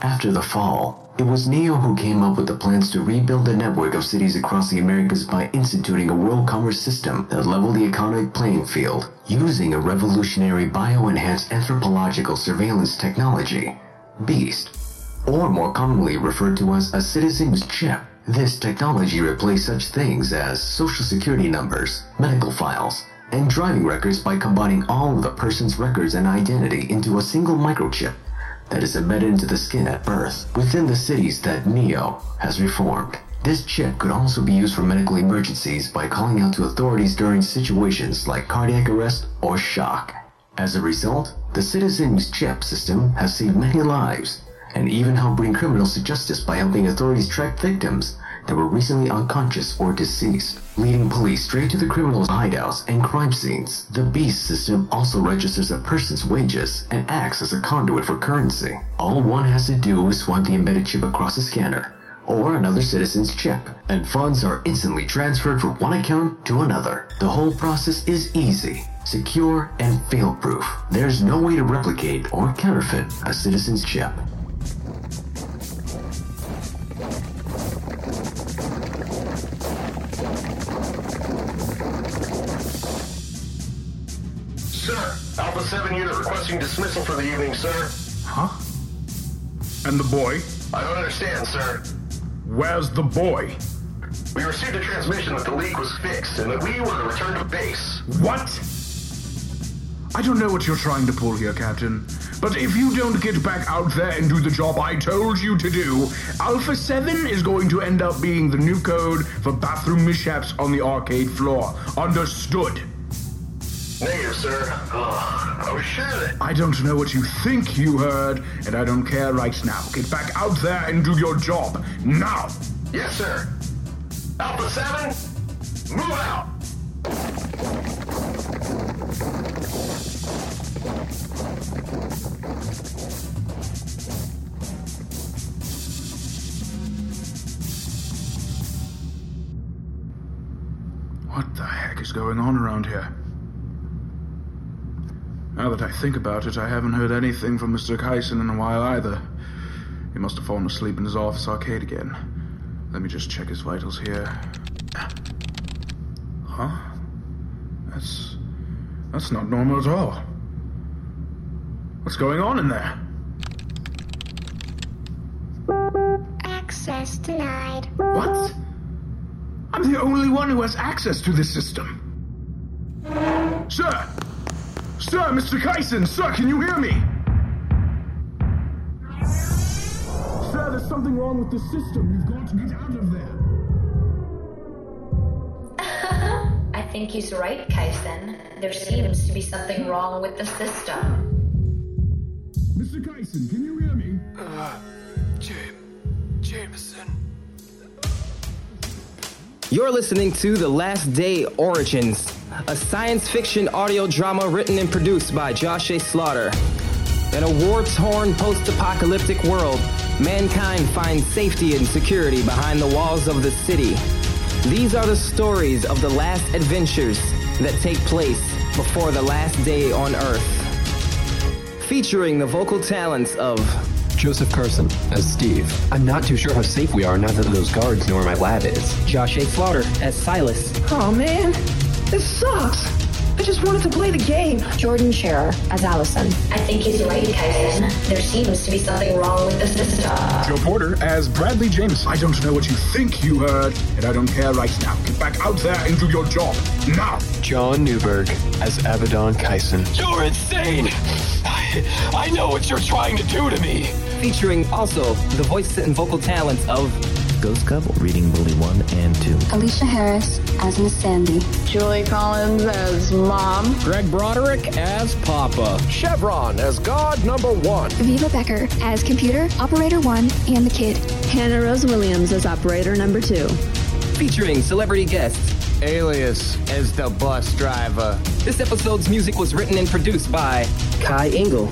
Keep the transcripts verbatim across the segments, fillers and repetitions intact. After the fall, it was NEO who came up with the plans to rebuild the network of cities across the Americas by instituting a world commerce system that leveled the economic playing field using a revolutionary bio-enhanced anthropological surveillance technology, BEAST, or more commonly referred to as a citizen's chip. This technology replaced such things as social security numbers, medical files, and driving records by combining all of the person's records and identity into a single microchip that is embedded into the skin at birth within the cities that NEO has reformed. This chip could also be used for medical emergencies by calling out to authorities during situations like cardiac arrest or shock. As a result, the citizen's chip system has saved many lives and even helped bring criminals to justice by helping authorities track victims that were recently unconscious or deceased, leading police straight to the criminals' hideouts and crime scenes. The BEAST system also registers a person's wages and acts as a conduit for currency. All one has to do is swipe the embedded chip across a scanner or another citizen's chip, and funds are instantly transferred from one account to another. The whole process is easy, secure, and fail-proof. There's no way to replicate or counterfeit a citizen's chip. Alpha seven unit requesting dismissal for the evening, sir. Huh? And the boy? I don't understand, sir. Where's the boy? We received a transmission that the leak was fixed and that we were to return to base. What? I don't know what you're trying to pull here, Captain, but if you don't get back out there and do the job I told you to do, Alpha seven is going to end up being the new code for bathroom mishaps on the arcade floor. Understood? Negative, sir. Oh, I was sure that... I don't know what you think you heard, and I don't care right now. Get back out there and do your job, now! Yes, sir. Alpha seven, move out! What the heck is going on around here? Now that I think about it, I haven't heard anything from Mister Kyson in a while either. He must have fallen asleep in his office arcade again. Let me just check his vitals here. Huh? That's... that's not normal at all. What's going on in there? Access denied. What? I'm the only one who has access to this system. Sir! Sir, Mister Kyson, sir, can you hear me? Sir, there's something wrong with the system. You've got to get out of there. I think he's right, Kyson. There seems to be something wrong with the system. Mister Kyson, can you hear me? Uh, Jam- Jameson. You're listening to The Last Day Origins, a science fiction audio drama written and produced by Josh A Slaughter. In a war-torn post-apocalyptic world, mankind finds safety and security behind the walls of the city. These are the stories of the last adventures that take place before the last day on Earth. Featuring the vocal talents of Joseph Carson as Steve. I'm not too sure how safe we are now that those guards know where my lab is. Josh A. Slaughter as Silas. Oh man, this sucks. I just wanted to play the game. Jordan Scherer as Allison. I think he's right, Kyson. There seems to be something wrong with the system. Joe Porter as Bradley Jameson. I don't know what you think you heard, and I don't care right now. Get back out there and do your job, now. John Newberg as Abaddon Kyson. You're insane! I know what you're trying to do to me! Featuring also the voice and vocal talents of Ghost Cub, reading Bully one and two. Alicia Harris as Miz Sandy. Julie Collins as Mom. Greg Broderick as Papa. Chevron as God Number one. Viva Becker as Computer, Operator one, and the Kid. Hannah Rose Williams as Operator Number two. Featuring celebrity guests Alias as the bus driver. This episode's music was written and produced by Kai Engel,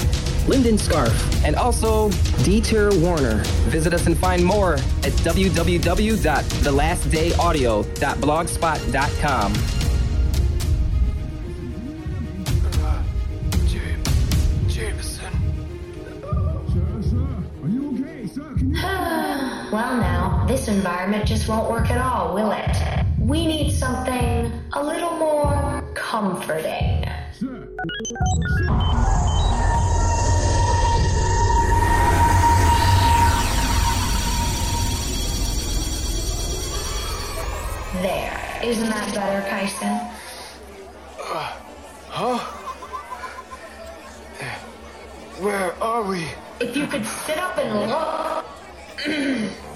Lyndon Scarf, and also Dieter Werner. Visit us and find more at w w w dot the last day audio dot blogspot dot com. Uh, Jameson. Sir, sir, are you okay? Well now, this environment just won't work at all, will it? We need something a little more comforting. Sir. Sir. There. Isn't that better, Kyson? Uh, huh? Where are we? If you could sit up and look...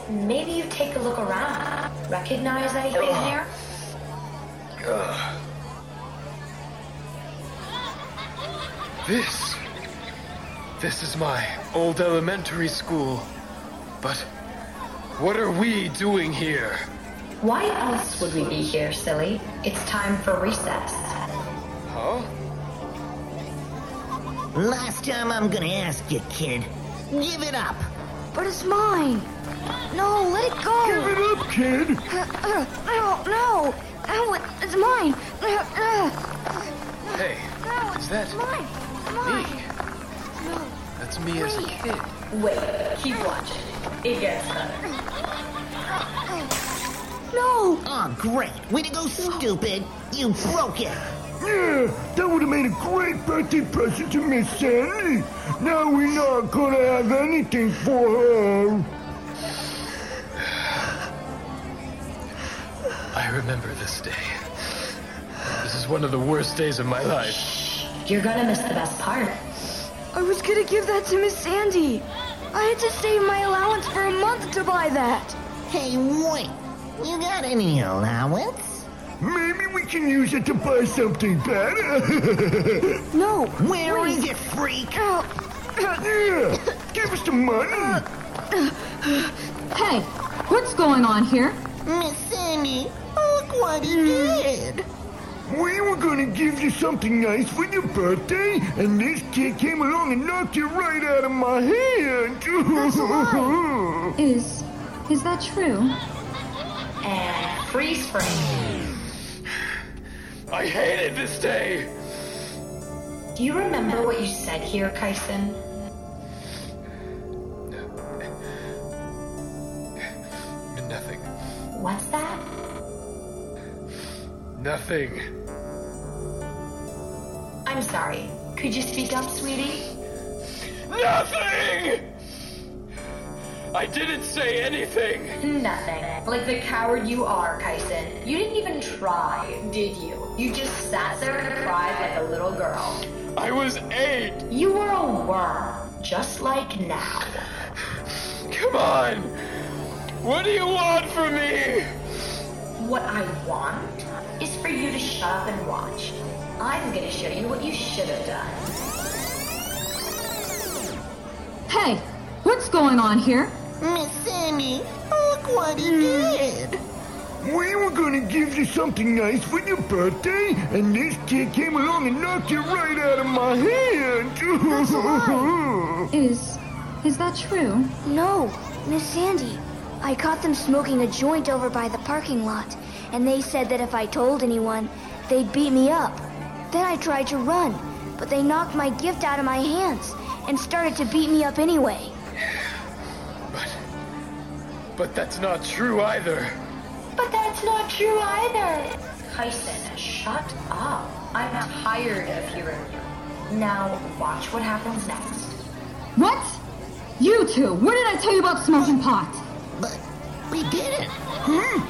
Maybe you take a look around. Recognize anything uh, there? Uh, this... This is my old elementary school. But what are we doing here? Why else would we be here, silly? It's time for recess. Huh? Last time I'm gonna ask you, kid. Give it up. But it's mine. No, let it go. Give it up, kid. Uh, uh, I don't know. Ow, it's mine. Uh, uh, hey, no, is that mine. Mine. Me? No. That's me Wait. as a kid. Wait, keep watching. It gets better. No! Oh, great. Way to go, stupid. You broke it. Yeah, that would have made a great birthday present to Miss Sandy. Now we're not going to have anything for her. I remember this day. This is one of the worst days of my life. Shh. You're going to miss the best part. I was going to give that to Miss Sandy. I had to save my allowance for a month to buy that. Hey, wait. You got any allowance? Maybe we can use it to buy something better. No. Where please. is it, freak? Uh, yeah, give us the money. Uh, uh, hey, what's going on here? Miss Sandy, look what he did. We were gonna give you something nice for your birthday, and this kid came along and knocked it right out of my hand. That's a lie. Is, is that true? And freeze frame. I hated this day. Do you remember what you said here, Kyson? Nothing. What's that? Nothing. I'm sorry. Could you speak up, sweetie? Nothing! I didn't say anything! Nothing. Like the coward you are, Kyson. You didn't even try, did you? You just sat there and cried like a little girl. I was eight! You were a worm, just like now. Come on! What do you want from me? What I want is for you to shut up and watch. I'm gonna show you what you should have done. Hey! What's going on here? Miss Sandy, look what he did. We were going to give you something nice for your birthday, and this kid came along and knocked it right out of my hand. That's a lie. Is, is that true? No, Miss Sandy. I caught them smoking a joint over by the parking lot, and they said that if I told anyone, they'd beat me up. Then I tried to run, but they knocked my gift out of my hands and started to beat me up anyway. But... But that's not true either. But that's not true either. Kyson, shut up. I'm tired of hearing you. Now, watch what happens next. What? You two, what did I tell you about smoking pot? But we didn't. Hmm?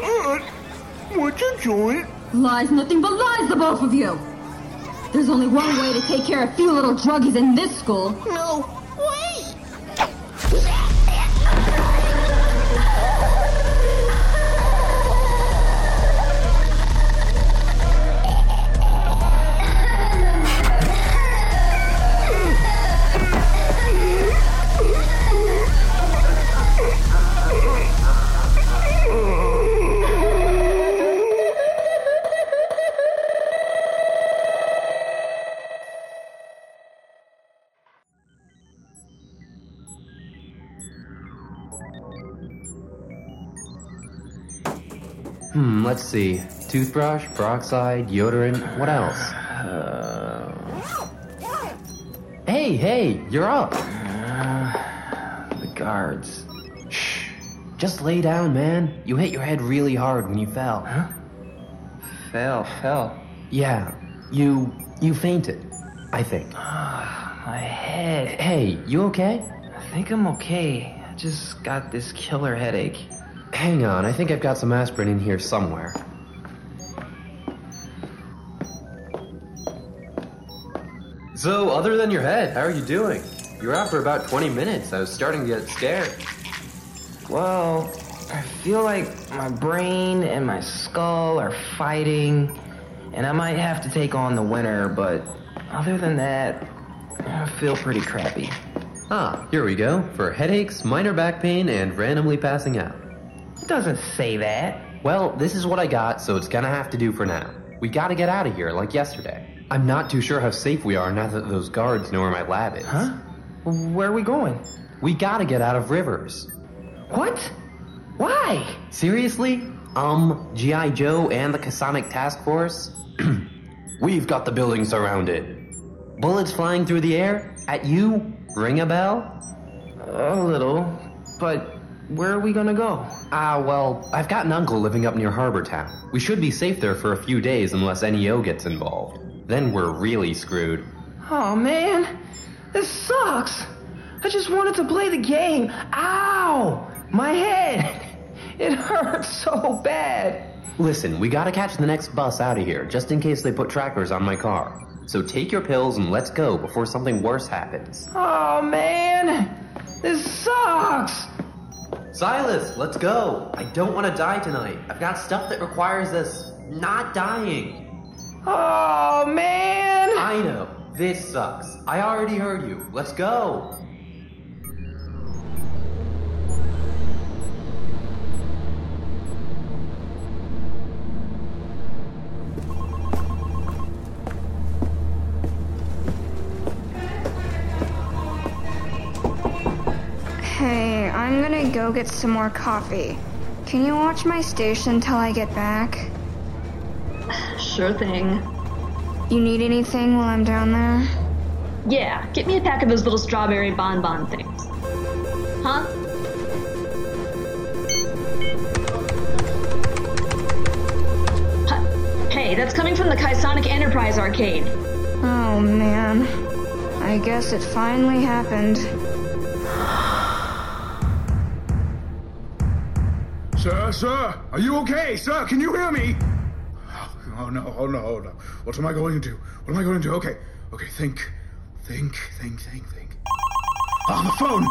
Pot? What's a joint? Lies, nothing but lies, the both of you. There's only one way to take care of a few little druggies in this school. No. Hmm, let's see. Toothbrush, peroxide, deodorant, what else? Uh... Hey, hey, you're up! Uh, the guards. Shh. Just lay down, man. You hit your head really hard when you fell. Huh? Fell, fell. Yeah. You... you fainted. I think. My head. Hey, you okay? I think I'm okay. I just got this killer headache. Hang on, I think I've got some aspirin in here somewhere. So, other than your head, how are you doing? You were out for about twenty minutes. I was starting to get scared. Well, I feel like my brain and my skull are fighting, and I might have to take on the winter, but other than that, I feel pretty crappy. Ah, here we go. For headaches, minor back pain, and randomly passing out. It doesn't say that. Well, this is what I got, so it's gonna have to do for now. We gotta get out of here, like yesterday. I'm not too sure how safe we are now that those guards know where my lab is. Huh? Where are we going? We gotta get out of Rivers. What? Why? Seriously? Um, G I Joe and the Kysonic Task Force? We've got the building surrounded. Bullets flying through the air? At you? Ring a bell? A little. But where are we gonna go? Ah, well, I've got an uncle living up near Harbor Town. We should be safe there for a few days unless N E O gets involved. Then we're really screwed. Oh man, this sucks. I just wanted to play the game. Ow! My head! It hurts so bad. Listen, we gotta catch the next bus out of here, just in case they put trackers on my car. So take your pills and let's go before something worse happens. Oh man, this sucks! Silas, let's go. I don't want to die tonight. I've got stuff that requires us not dying. Oh, man! I know. This sucks. I already heard you. Let's go! Hey, I'm gonna go get some more coffee. Can you watch my station till I get back? Sure thing. You need anything while I'm down there? Yeah, get me a pack of those little strawberry bonbon things. Huh? Hey, that's coming from the Kysonic Enterprise arcade. Oh, man. I guess it finally happened. Sir, sir, are you okay? Sir, can you hear me? Oh no, oh no, oh no. What am I going to do? What am I going to do? Okay, okay, think. Think, think, think, think. Ah, the phone!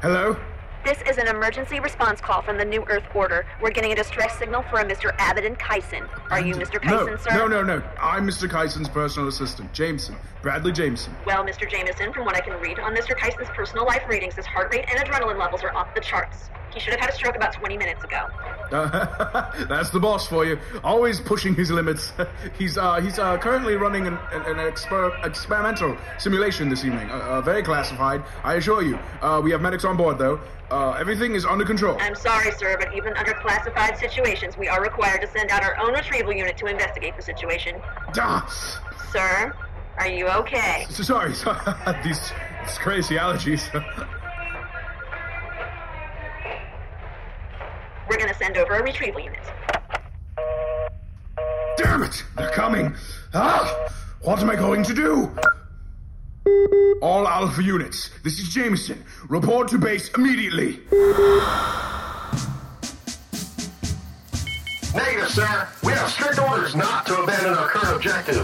Hello? This is an emergency response call from the New Earth Order. We're getting a distress signal for a Mister Abaddon Kyson. Are and you Mister Kyson, no, sir? No, no, no. I'm Mister Kyson's personal assistant, Jameson. Bradley Jameson. Well, Mister Jameson, from what I can read on Mister Kyson's personal life readings, his heart rate and adrenaline levels are off the charts. He should have had a stroke about twenty minutes ago. Uh, that's the boss for you. Always pushing his limits. he's uh, he's uh, currently running an, an, an exper- experimental simulation this evening. Uh, uh, very classified, I assure you. Uh, we have medics on board, though. Uh, everything is under control. I'm sorry, sir, but even under classified situations, we are required to send out our own retrieval unit to investigate the situation. Duh. Sir, are you okay? S- sorry, sorry. These crazy allergies. We're gonna send over a retrieval unit. Damn it! They're coming! Ah! What am I going to do? All Alpha units, this is Jameson. Report to base immediately. Negative, sir. We have strict orders not to abandon our current objective.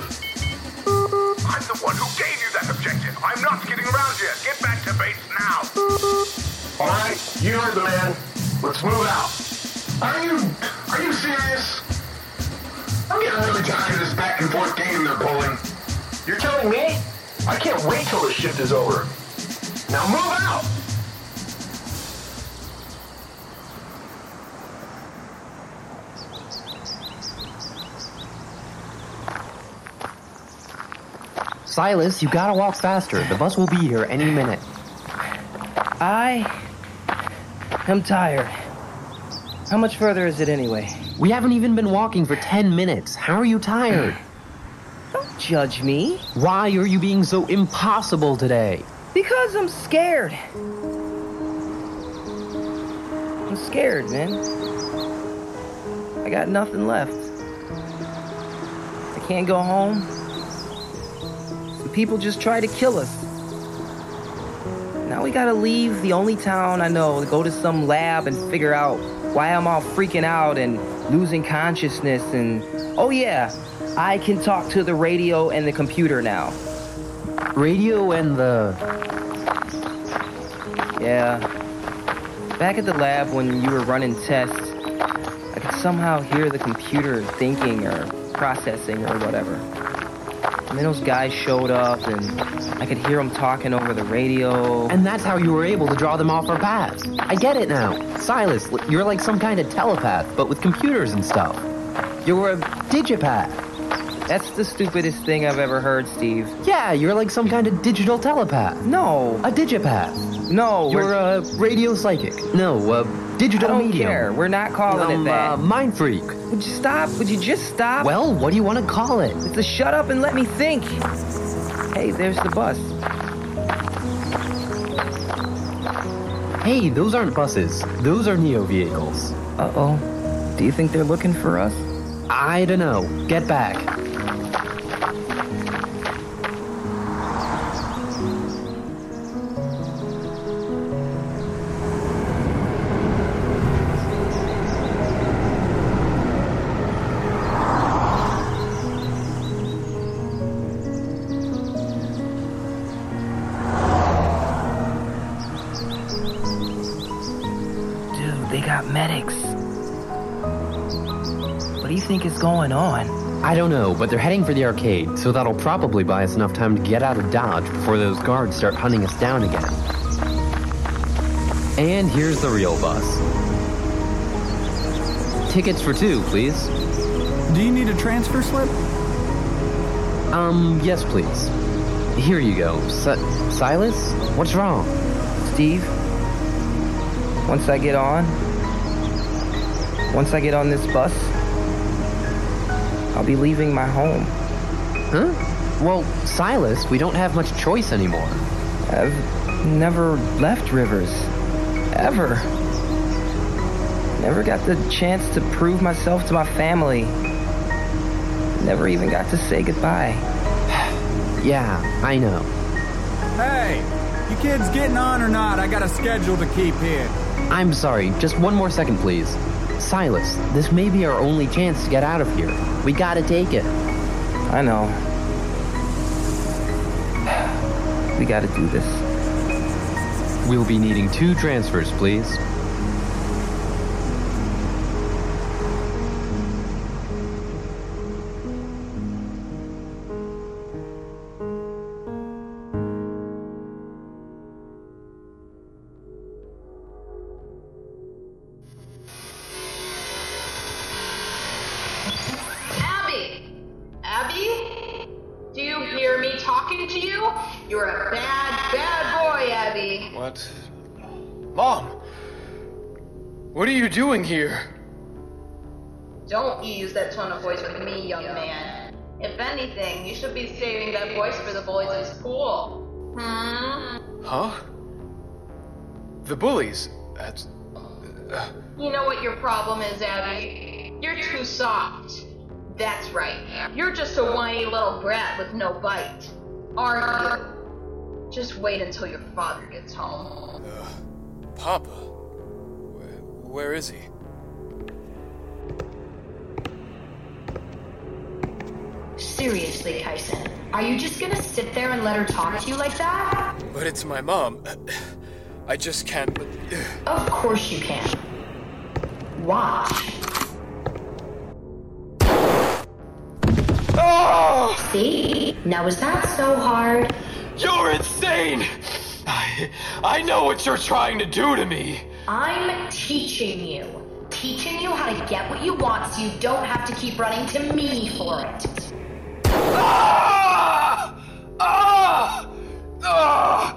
I'm the one who gave you that objective. I'm not getting around yet. Get back to base now. All right, you heard the man. Let's move out. Are you... are you serious? I'm getting really tired of this back and forth game they're pulling. You're telling me? I can't wait till this shift is over. Now move out! Silas, you gotta walk faster. The bus will be here any minute. I... I'm tired. How much further is it anyway? We haven't even been walking for ten minutes. How are you tired? Don't judge me. Why are you being so impossible today? Because I'm scared. I'm scared, man. I got nothing left. I can't go home. Some people just try to kill us. Now we gotta leave the only town I know to go to some lab and figure out why I'm all freaking out and losing consciousness and... Oh yeah, I can talk to the radio and the computer now. Radio and the... Yeah. Back at the lab when you were running tests, I could somehow hear the computer thinking or processing or whatever. And then those guys showed up and I could hear them talking over the radio. And that's how you were able to draw them off our path. I get it now. Silas, you're like some kind of telepath, but with computers and stuff. You're a digipath. That's the stupidest thing I've ever heard, Steve. Yeah, you're like some kind of digital telepath. No. A digipath. No. You're a radio psychic. No, a digital medium. I don't care. We're not calling um, it that. Uh, mind freak. Would you stop? Would you just stop? Well, what do you want to call it? It's a shut up and let me think. Hey, there's the bus. Hey, those aren't buses. Those are NEO vehicles. Uh-oh. Do you think they're looking for us? I don't know. Get back. Dude, they got medics. What do you think is going on? I don't know, but they're heading for the arcade, so that'll probably buy us enough time to get out of Dodge before those guards start hunting us down again. And here's the real bus. Tickets for two, please. Do you need a transfer slip? Um, yes, please. Here you go. Si- Silas? What's wrong? Steve? Once I get on... Once I get on this bus... I'll be leaving my home. Huh? Well, Silas, we don't have much choice anymore. I've never left Rivers. Ever. Never got the chance to prove myself to my family. Never even got to say goodbye. Yeah, I know. Hey, you kids getting on or not? I got a schedule to keep here. I'm sorry, just one more second, please. Silas, this may be our only chance to get out of here. We gotta take it. I know. We gotta do this. We'll be needing two transfers, please. Here. Don't use that tone of voice with me, young man. If anything, you should be saving that voice for the bullies at school. Hmm? Huh? The bullies? That's... Uh... You know what your problem is, Abby? You're too soft. That's right. You're just a whiny little brat with no bite. Argue. Just wait until your father gets home. Uh, Papa? Where, where is he? Seriously, Kyson, are you just gonna sit there and let her talk to you like that? But it's my mom. I just can't... But... Of course you can. Watch. Oh! See? Now was that so hard? You're insane! I, I know what you're trying to do to me. I'm teaching you. Teaching you how to get what you want so you don't have to keep running to me for it. Ah! Ah! Ah!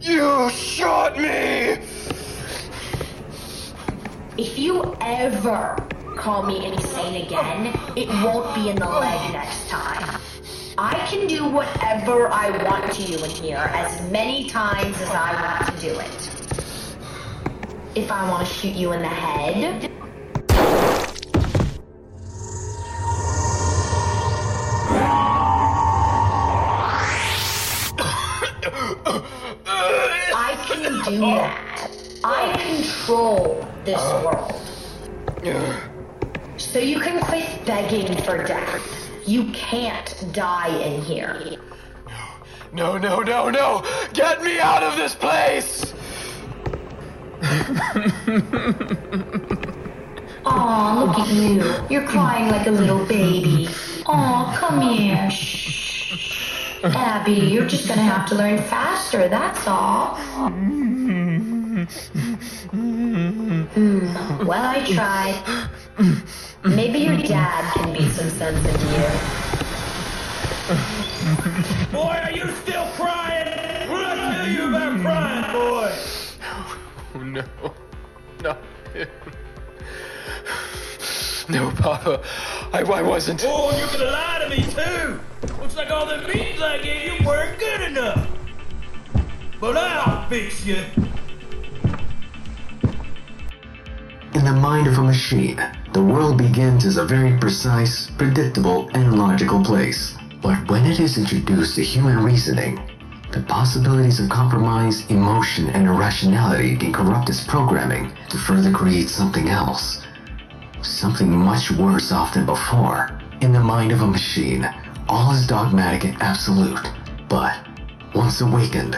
You shot me! If you ever call me insane again, it won't be in the leg next time. I can do whatever I want to you in here, as many times as I want to do it. If I want to shoot you in the head... I can do that. I control this world. So you can quit begging for death. You can't die in here. No, no, no, no, no! Get me out of this place! Aw, look at you. You're crying like a little baby. Aw, come here. Shh. Abby, you're just gonna have to learn faster, that's all. Mm, well, I tried. Maybe your dad can beat some sense into you. Boy, are you still crying? What did I tell you about crying, boy? Oh, no. Not him. No, Papa. I, I wasn't. Oh, you're gonna lie to me, too. Looks like all the means I gave you weren't good enough. But I'll fix you. In the mind of a machine, the world begins as a very precise, predictable, and logical place. But when it is introduced to human reasoning, the possibilities of compromise, emotion, and irrationality can corrupt its programming to further create something else. Something much worse off than before. In the mind of a machine, all is dogmatic and absolute. But once awakened,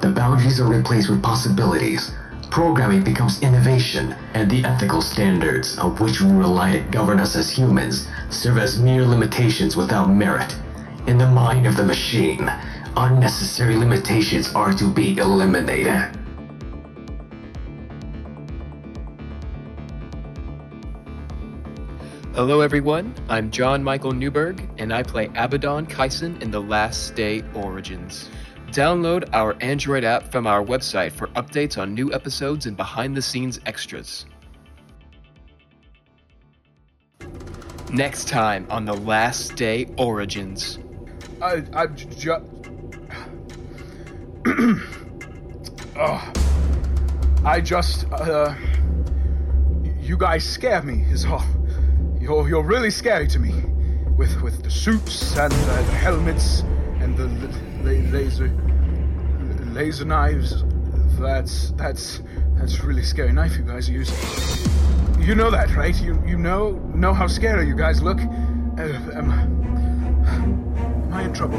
the boundaries are replaced with possibilities. Programming becomes innovation, and the ethical standards on which we rely to govern us as humans serve as mere limitations without merit. In the mind of the machine, unnecessary limitations are to be eliminated. Hello everyone, I'm John Michael Newberg, and I play Abaddon Kyson in The Last Day Origins. Download our Android app from our website for updates on new episodes and behind-the-scenes extras. Next time on The Last Day Origins. I... I'm just... oh, I just... Uh, you guys scare me, is all. You're, you're really scary to me. With, with the suits and uh, the helmets and the... the Laser, laser knives. That's that's that's really scary knife you guys use. You know that, right? You you know know how scary you guys look. Uh, am, am I in trouble?